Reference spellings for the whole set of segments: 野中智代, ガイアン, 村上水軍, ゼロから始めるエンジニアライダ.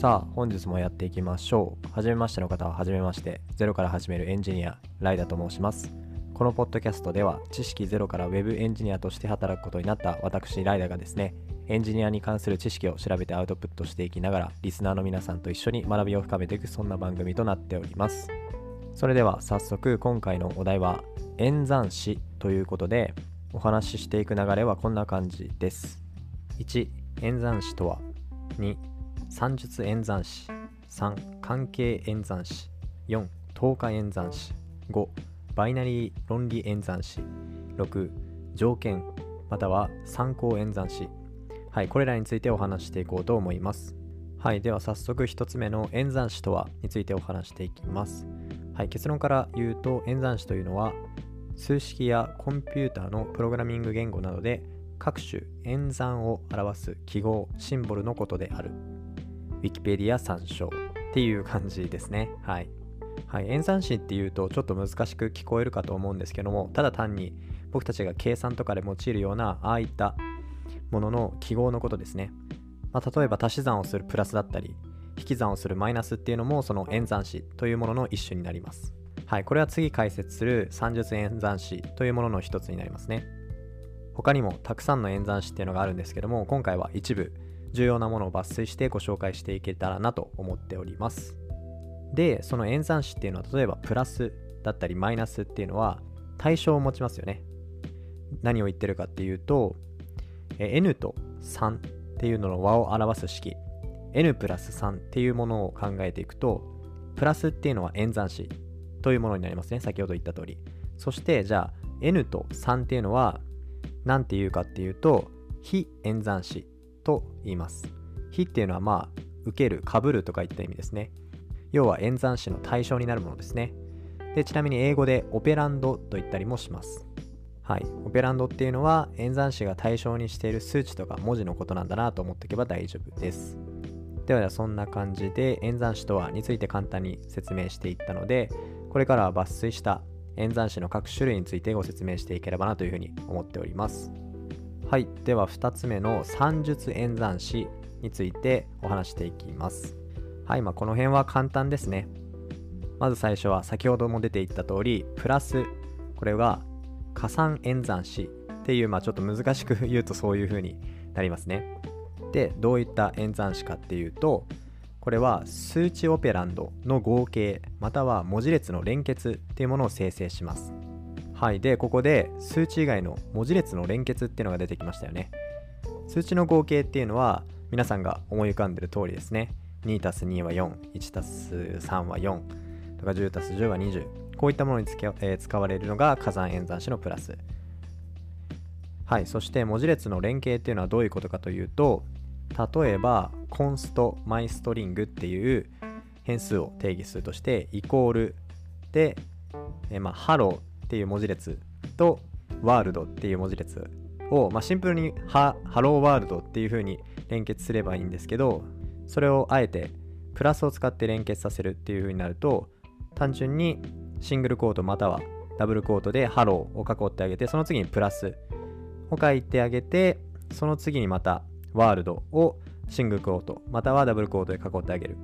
さあ本日もやっていきましょう。はじめましての方ははじめまして、ゼロから始めるエンジニアライダと申します。このポッドキャストでは知識ゼロからウェブエンジニアとして働くことになった私ライダがですね、エンジニアに関する知識を調べてアウトプットしていきながらリスナーの皆さんと一緒に学びを深めていく、そんな番組となっております。それでは早速今回のお題は演算子ということで、お話ししていく流れはこんな感じです。1. 演算子とは。 2. 算術演算子。 3. 関係演算子。 4. 等価演算子。 5. バイナリー論理演算子。 6. 条件または参考演算子。はい、これらについてお話していこうと思います。はい、では早速1つ目の演算子とはについてお話していきます。はい、結論から言うと演算子というのは数式やコンピューターのプログラミング言語などで各種演算を表す記号・シンボルのことである。ウィキペディア参照っていう感じですね。はい、演算子っていうとちょっと難しく聞こえるかと思うんですけども、ただ単に僕たちが計算とかで用いるようなああいったものの記号のことですね。例えば足し算をするプラスだったり引き算をするマイナスっていうのもその演算子というものの一種になります。はい、これは次解説する算術演算子というものの一つになりますね。他にもたくさんの演算子っていうのがあるんですけども、今回は一部重要なものを抜粋してご紹介していけたらなと思っております。で、その演算子っていうのは例えばプラスだったりマイナスっていうのは対象を持ちますよね。何を言ってるかっていうと N と3っていうのの和を表す式 N プラス3っていうものを考えていくと、プラスっていうのは演算子というものになりますね。先ほど言った通り。そしてじゃあ N と3っていうのは何て言うかっていうと非演算子と言います。非っていうのは受ける、かぶるとかいった意味ですね。要は演算子の対象になるものですね。で、ちなみに英語でオペランドと言ったりもします。はい、オペランドっていうのは演算子が対象にしている数値とか文字のことなんだなと思っておけば大丈夫です。ではそんな感じで演算子とはについて簡単に説明していったので、これからは抜粋した演算子の各種類についてご説明していければなというふうに思っております。はい、では2つ目の算術演算子についてお話していきます。はい、この辺は簡単ですね。まず最初は先ほども出ていった通りプラス、これは加算演算子っていう、ちょっと難しく言うとそういうふうになりますね。で、どういった演算子かっていうと、これは数値オペランドの合計または文字列の連結っていうものを生成します。はい、でここで数値以外の文字列の連結っていうのが出てきましたよね。数値の合計っていうのは皆さんが思い浮かんでる通りですね。 2+2 は4、 1+3 は4とか 10+10 は20、こういったものに使われるのが加算演算子のプラス。はい、そして文字列の連携っていうのはどういうことかというと、例えばコンストマイストリングっていう変数を定義するとしてイコールでハローっていう文字列とワールドっていう文字列を、シンプルにハローワールドっていう風に連結すればいいんですけど、それをあえてプラスを使って連結させるっていう風になると、単純にシングルコートまたはダブルコートでハローを囲ってあげて、その次にプラスを書いてあげて、その次にまたワールドをシングルコートまたはダブルコートで囲ってあげる。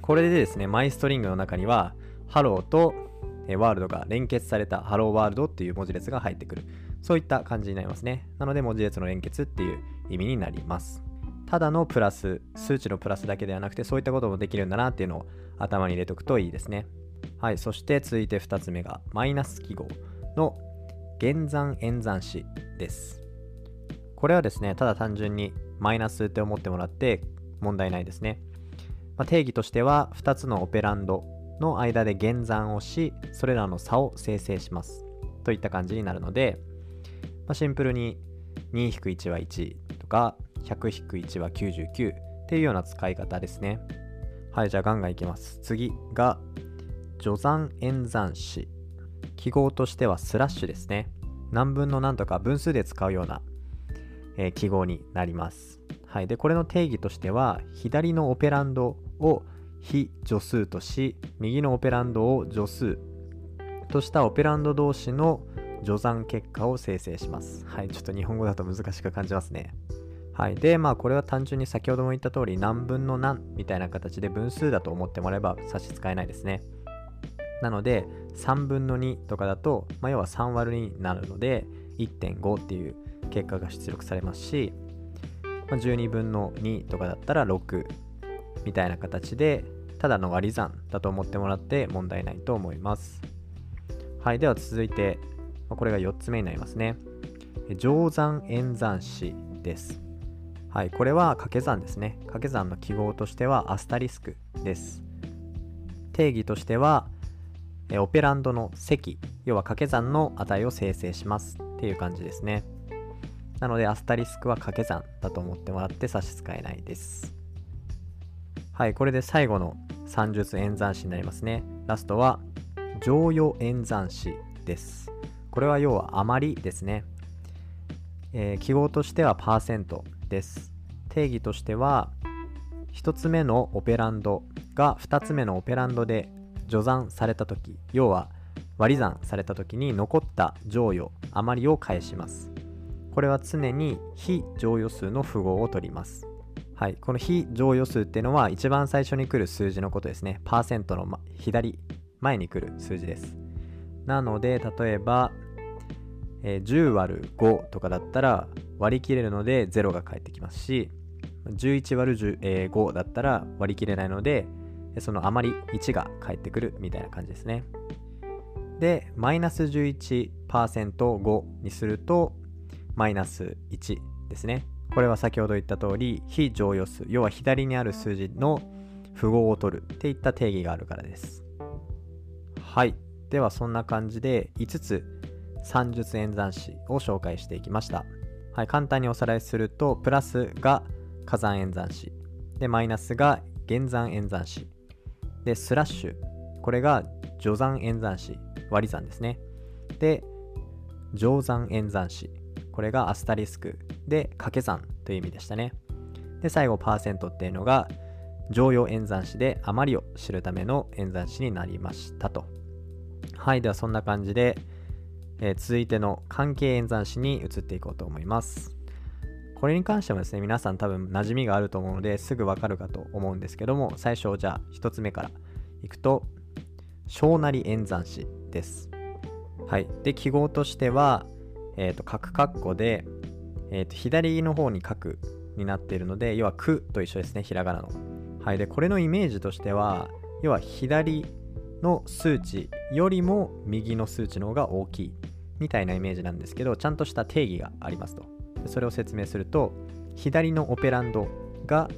これでですね、マイストリングの中にはハローとワールドが連結されたハローワールドっていう文字列が入ってくる、そういった感じになりますね。なので文字列の連結っていう意味になります。ただのプラス、数値のプラスだけではなくてそういったこともできるんだなっていうのを頭に入れておくといいですね。はい、そして続いて2つ目がマイナス記号の減算演算子です。これはですね、ただ単純にマイナスって思ってもらって問題ないですね。定義としては2つのオペランドの間で減算をし、それらの差を生成しますといった感じになるので、シンプルに 2-1 は1とか 100-1 は99っていうような使い方ですね。はい、じゃあガンガンいきます。次が序算演算子。記号としてはスラッシュですね。何分の何とか分数で使うような記号になります。はい、でこれの定義としては左のオペランドを非序数とし、右のオペランドを序数としたオペランド同士の序算結果を生成します。はい、ちょっと日本語だと難しく感じますね。はい。で、まあこれは単純に先ほども言った通り何分の何みたいな形で分数だと思ってもらえば差し支えないですね。なので3分の2とかだと、まあ、要は3割る2になるので 1.5 っていう結果が出力されますし、まあ、12分の2とかだったら6みたいな形でただの割り算だと思ってもらって問題ないと思います。はい。では続いてこれが4つ目になりますね。乗算演算子です。はい。これは掛け算ですね。掛け算の記号としてはアスタリスクです。定義としてはオペランドの積、要は掛け算の値を生成しますっていう感じですね。なのでアスタリスクは掛け算だと思ってもらって差し支えないです。はい。これで最後の算術演算子になりますね。ラストは剰余演算子です。これは要は余りですね。記号としてはパーセントです。定義としては1つ目のオペランドが2つ目のオペランドで除算されたとき、要は割り算されたときに残った剰余、余りを返します。これは常に非剰余数の符号を取ります。はい。この非剰余数っていうのは一番最初に来る数字のことですね。パーセントの、左前に来る数字です。なので例えば、10割る5とかだったら割り切れるので0が返ってきますし、11割る5だったら割り切れないのでその余り1が返ってくるみたいな感じですね。で、マイナス 11%5 にするとマイナス1ですね。これは先ほど言った通り非剰余数、要は左にある数字の符号を取るっていった定義があるからです。はい。ではそんな感じで5つ算術演算子を紹介していきました。はい。簡単におさらいするとプラスが加算演算子で、マイナスが減算演算子で、スラッシュ、これが除算演算子、割り算ですね。で、乗算演算子、これがアスタリスクで掛け算という意味でしたね。で、最後パーセントっていうのが剰余演算子で余りを知るための演算子になりましたと。はい。ではそんな感じで、続いての関係演算子に移っていこうと思います。これに関してもですね、皆さん多分馴染みがあると思うのですぐわかるかと思うんですけども、最初じゃあ1つ目からいくと小なり演算子です。はい。で、記号としては角括弧で左の方に角になっているので、要はくと一緒ですね、ひらがなの。はい。で、これのイメージとしては要は左の数値よりも右の数値の方が大きいみたいなイメージなんですけど、ちゃんとした定義がありますと。それを説明すると、左のオペランドが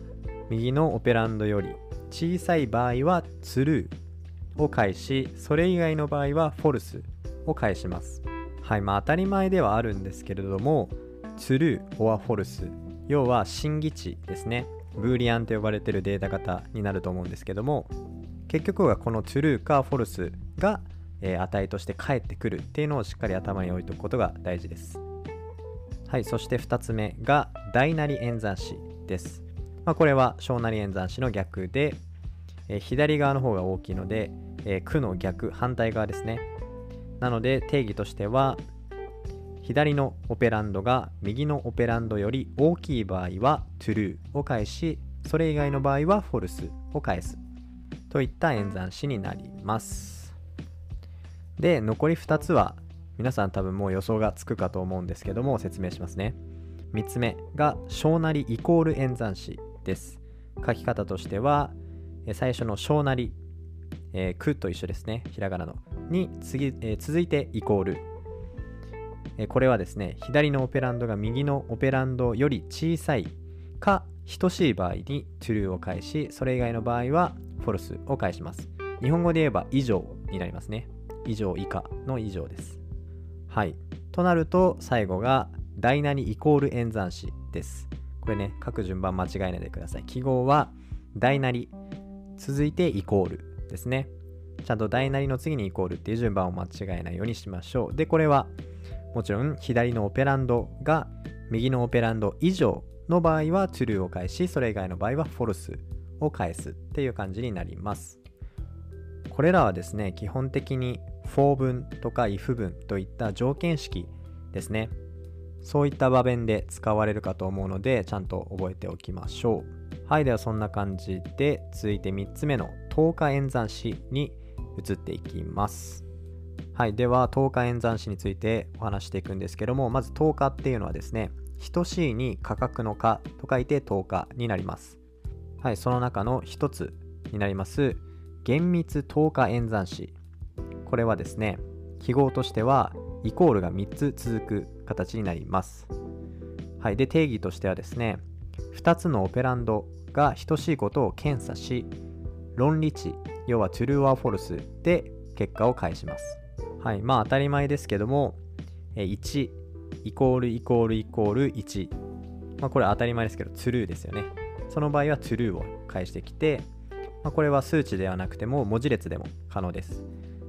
右のオペランドより小さい場合は true を返し、それ以外の場合は false を返します。はい。まあ当たり前ではあるんですけれども true or false、 要は真偽値ですね。ブーリアンと呼ばれているデータ型になると思うんですけども、結局はこの true か false が値として返ってくるっていうのをしっかり頭に置いておくことが大事です。はい。そして2つ目が大なり演算子です。まあ、これは小なり演算子の逆で、左側の方が大きいので、くの逆、反対側ですね。なので定義としては、左のオペランドが右のオペランドより大きい場合は true を返し、それ以外の場合は false を返すといった演算子になります。で、残り2つは、皆さん多分もう予想がつくかと思うんですけども、説明しますね。3つ目が小なりイコール演算子です。書き方としては、最初の小なり、くと一緒ですね、ひらがなの、に続いてイコール。これはですね、左のオペランドが右のオペランドより小さいか等しい場合に true を返し、それ以外の場合は false を返します。日本語で言えば以上になりますね。以上以下の以上です。はい。となると最後が大なりイコール演算子です。これね、各順番間違えないでください。記号は大なり、続いてイコールですね。ちゃんと大なりの次にイコールっていう順番を間違えないようにしましょう。で、これはもちろん左のオペランドが右のオペランド以上の場合は true を返し、それ以外の場合は false を返すっていう感じになります。これらはですね、基本的にfor文とかif文といった条件式ですね。そういった場面で使われるかと思うので、ちゃんと覚えておきましょう。はい、ではそんな感じで続いて3つ目の等価演算子に移っていきます。はい、では等価演算子についてお話していくんですけども、まず等価っていうのはですね、等しいに価格の価と書いて等価になります。はい、その中の一つになります厳密等価演算子、これはですね、記号としてはイコールが3つ続く形になります。はい、で定義としてはですね、2つのオペランドが等しいことを検査し、論理値、要は true or false で結果を返します。はい、まあ当たり前ですけども、1イコールイコールイコール1、これは当たり前ですけど true ですよね。その場合は true を返してきて、これは数値ではなくても文字列でも可能です。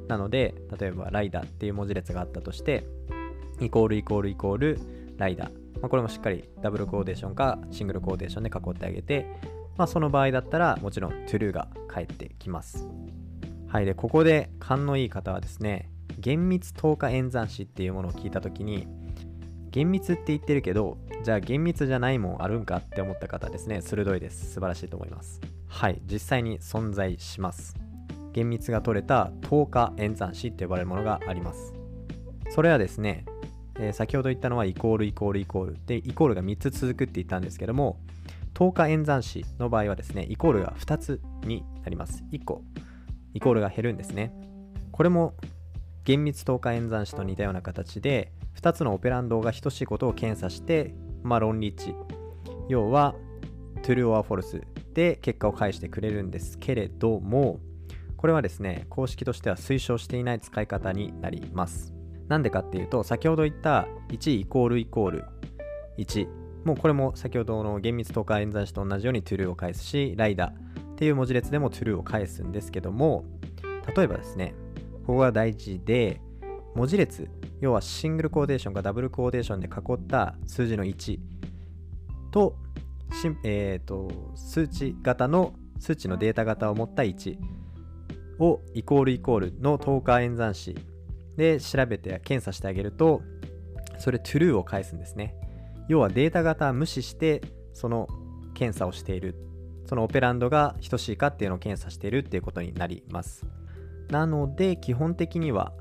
なので例えばライダっていう文字列があったとして、イコールイコールイコールライダ、これもしっかりダブルコーデーションかシングルコーデーションで囲ってあげて、その場合だったらもちろん true が返ってきます。はい、でここで勘のいい方はですね、厳密等価演算子っていうものを聞いたときに、厳密って言ってるけどじゃあ厳密じゃないもんあるんかって思った方ですね、鋭いです。素晴らしいと思います。はい、実際に存在します。厳密が取れた等価演算子と呼ばれるものがあります。それはですね、先ほど言ったのはイコールイコールイコールで、イコールが3つ続くって言ったんですけども、等価演算子の場合はですね、イコールが2つになります。1個イコールが減るんですね。これも厳密等価演算子と似たような形で、2つのオペランドが等しいことを検査して、論理値、要は true or false で結果を返してくれるんですけれども、これはですね、公式としては推奨していない使い方になります。なんでかっていうと、先ほど言った1イコールイコール1、もうこれも先ほどの厳密等価演算子と同じように true を返すし、ライダっていう文字列でも true を返すんですけども、例えばですね、ここが大事で、文字列、要はシングルコーデーションかダブルコーデーションで囲った数字の1と、数値のデータ型を持った1をイコールイコールの等価演算子で調べて検査してあげると、それ true を返すんですね。要はデータ型は無視してその検査をしている、そのオペランドが等しいかっていうのを検査しているっていうことになります。なので基本的には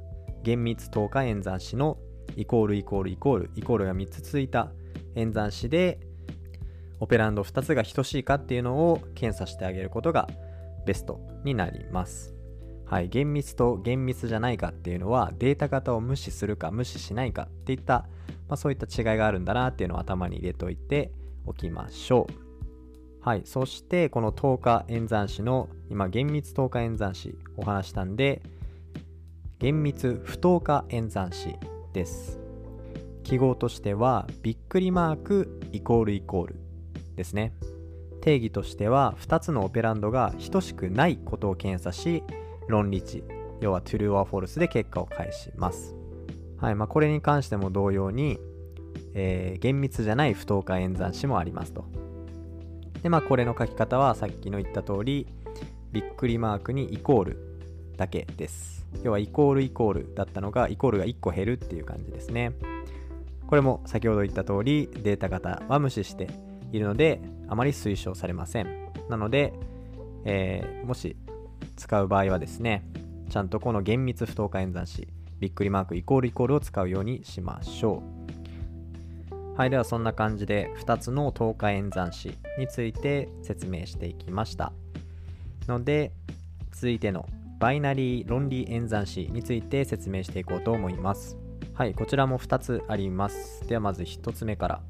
厳密等価演算子のイコールイコールイコールイコールが3つ続いた演算子で、オペランド2つが等しいかっていうのを検査してあげることがベストになります。はい、厳密と厳密じゃないかっていうのは、データ型を無視するか無視しないかっていった、そういった違いがあるんだなっていうのを頭に入れておいておきましょう。はい、そしてこの等価演算子の、今厳密等価演算子お話したんで、厳密不等価演算子です。記号としてはびっくりマークイコールイコールですね。定義としては2つのオペランドが等しくないことを検査し、論理値、要は true or false で結果を返します。はい、これに関しても同様に、厳密じゃない不等価演算子もありますと。でこれの書き方はさっきの言った通り、びっくりマークにイコールだけです。要はイコールイコールだったのが、イコールが1個減るっていう感じですね。これも先ほど言った通り、データ型は無視しているのであまり推奨されません。なので、もし使う場合はですね、ちゃんとこの厳密不等価演算子びっくりマークイコールイコールを使うようにしましょう。はい、ではそんな感じで2つの等価演算子について説明していきましたので、続いてのバイナリー論理演算子について説明していこうと思います。はい、こちらも2つあります。ではまず1つ目から。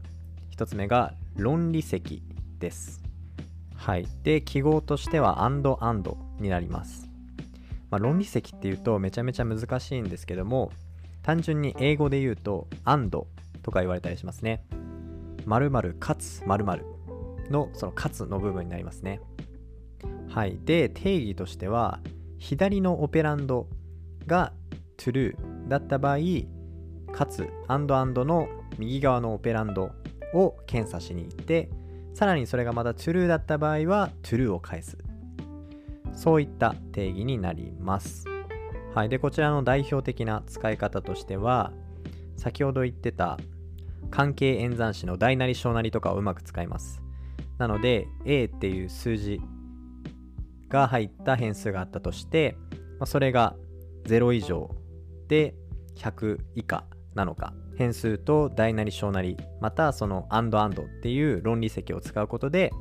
1つ目が論理積です。はい、で記号としては&&になります。論理積っていうとめちゃめちゃ難しいんですけども、単純に英語で言うと&とか言われたりしますね。〇〇かつ〇〇のそのかつの部分になりますね。はい、で定義としては、左のオペランドが true だった場合、かつ&&の右側のオペランドを検査しに行って、さらにそれがまた true だった場合は true を返す、そういった定義になります。はい、でこちらの代表的な使い方としては、先ほど言ってた関係演算子の大なり小なりとかをうまく使います。なので A っていう数字が入った変数があったとして、それが0以上で100以下なのか、変数と大なり小なり、またその&&っていう論理積を使うことで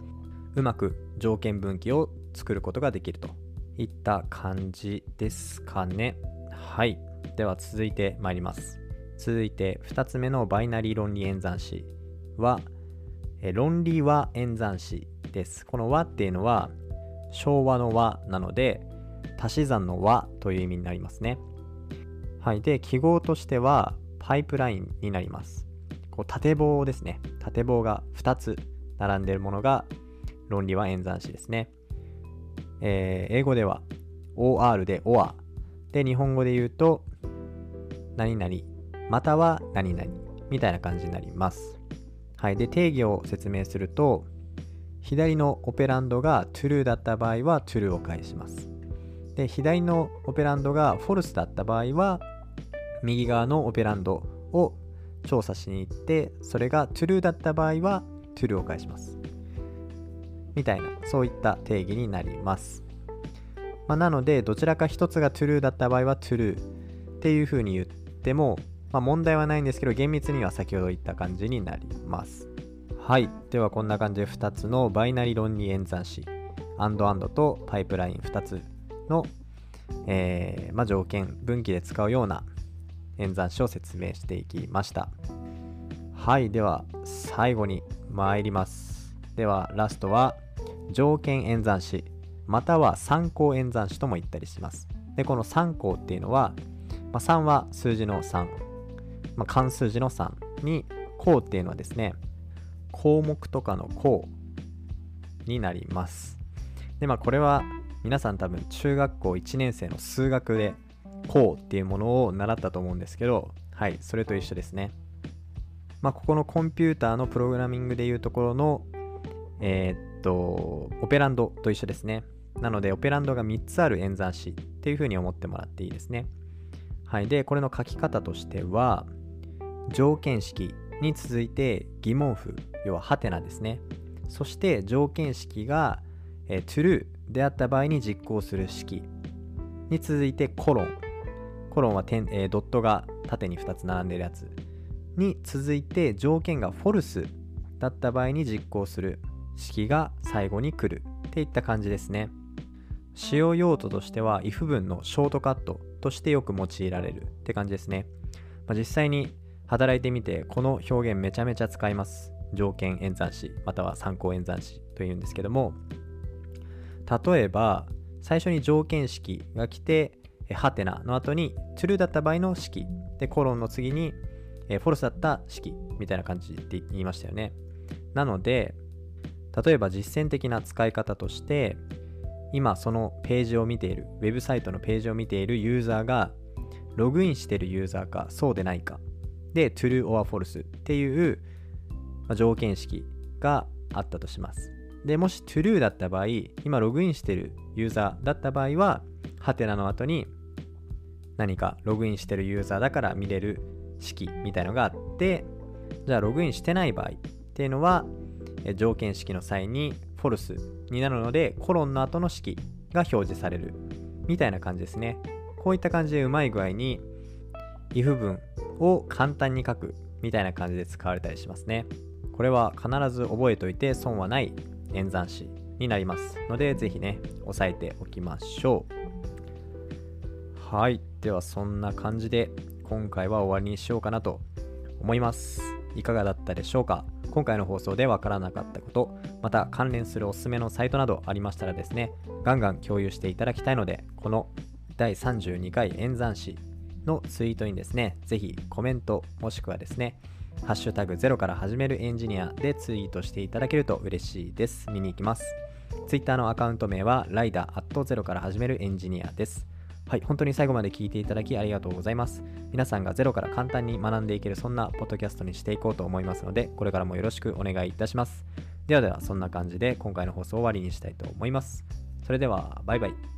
うまく条件分岐を作ることができるといった感じですかね。はい、では続いてまいります。続いて2つ目のバイナリー論理演算子は論理和演算子です。この和っていうのは昭和の和なので足し算の和という意味になりますね。はい、で記号としてはパイプラインになります。こう縦棒ですね。縦棒が2つ並んでいるものが論理和演算子ですね。英語では OR で OR で、日本語で言うと何々または何々みたいな感じになります。はい、で定義を説明すると、左のオペランドが true だった場合は true を返します。で左のオペランドが false だった場合は右側のオペランドを調査しに行って、それが true だった場合は true を返しますみたいな、そういった定義になります。なのでどちらか一つが true だった場合は true っていう風に言っても問題はないんですけど、厳密には先ほど言った感じになります。はい、ではこんな感じで2つのバイナリ論理演算子&&とパイプライン2つの、条件分岐で使うような演算子を説明していきました。はい、では最後に参ります。ではラストは条件演算子または参考演算子とも言ったりします。でこの参考っていうのは、3は数字の3、漢数字の3に項っていうのはですね、項目とかの項になります。でこれは皆さん多分中学校1年生の数学で項っていうものを習ったと思うんですけど、はい、それと一緒ですね。ここのコンピューターのプログラミングでいうところのオペランドと一緒ですね。なのでオペランドが3つある演算子っていうふうに思ってもらっていいですね。はい、でこれの書き方としては、条件式に続いて疑問符、要はハテナですね。そして条件式が、true であった場合に実行する式に続いてコロン、コロンは点、ドットが縦に2つ並んでいるやつに続いて、条件が false だった場合に実行する式が最後に来るっていった感じですね。使用用途としては if 文のショートカットとしてよく用いられるって感じですね。実際に働いてみてこの表現めちゃめちゃ使います。条件演算子または参考演算子というんですけども、例えば最初に条件式が来てハテナの後に true だった場合の式で、コロンの次に false だった式みたいな感じって言いましたよね。なので例えば実践的な使い方として、今そのページを見ている、ウェブサイトのページを見ているユーザーがログインしているユーザーかそうでないかで true or false っていう条件式があったとします。でもし true だった場合、今ログインしているユーザーだった場合はハテナの後に何かログインしているユーザーだから見れる式みたいのがあって、じゃあログインしてない場合っていうのは条件式の際にフォルスになるので、コロンの後の式が表示されるみたいな感じですね。こういった感じでうまい具合に if 文を簡単に書くみたいな感じで使われたりしますね。これは必ず覚えておいて損はない演算子になりますので、ぜひね押さえておきましょう。はい、ではそんな感じで今回は終わりにしようかなと思います。いかがだったでしょうか。今回の放送でわからなかったこと、また関連するおすすめのサイトなどありましたらですね、ガンガン共有していただきたいので、この第32回演算子のツイートにですね、ぜひコメントもしくはですね、ハッシュタグ0から始めるエンジニアでツイートしていただけると嬉しいです。見に行きます。 Twitter のアカウント名はライダー@0から始めるエンジニアです。はい、本当に最後まで聞いていただきありがとうございます。皆さんがゼロから簡単に学んでいける、そんなポッドキャストにしていこうと思いますので、これからもよろしくお願いいたします。ではそんな感じで今回の放送を終わりにしたいと思います。それではバイバイ。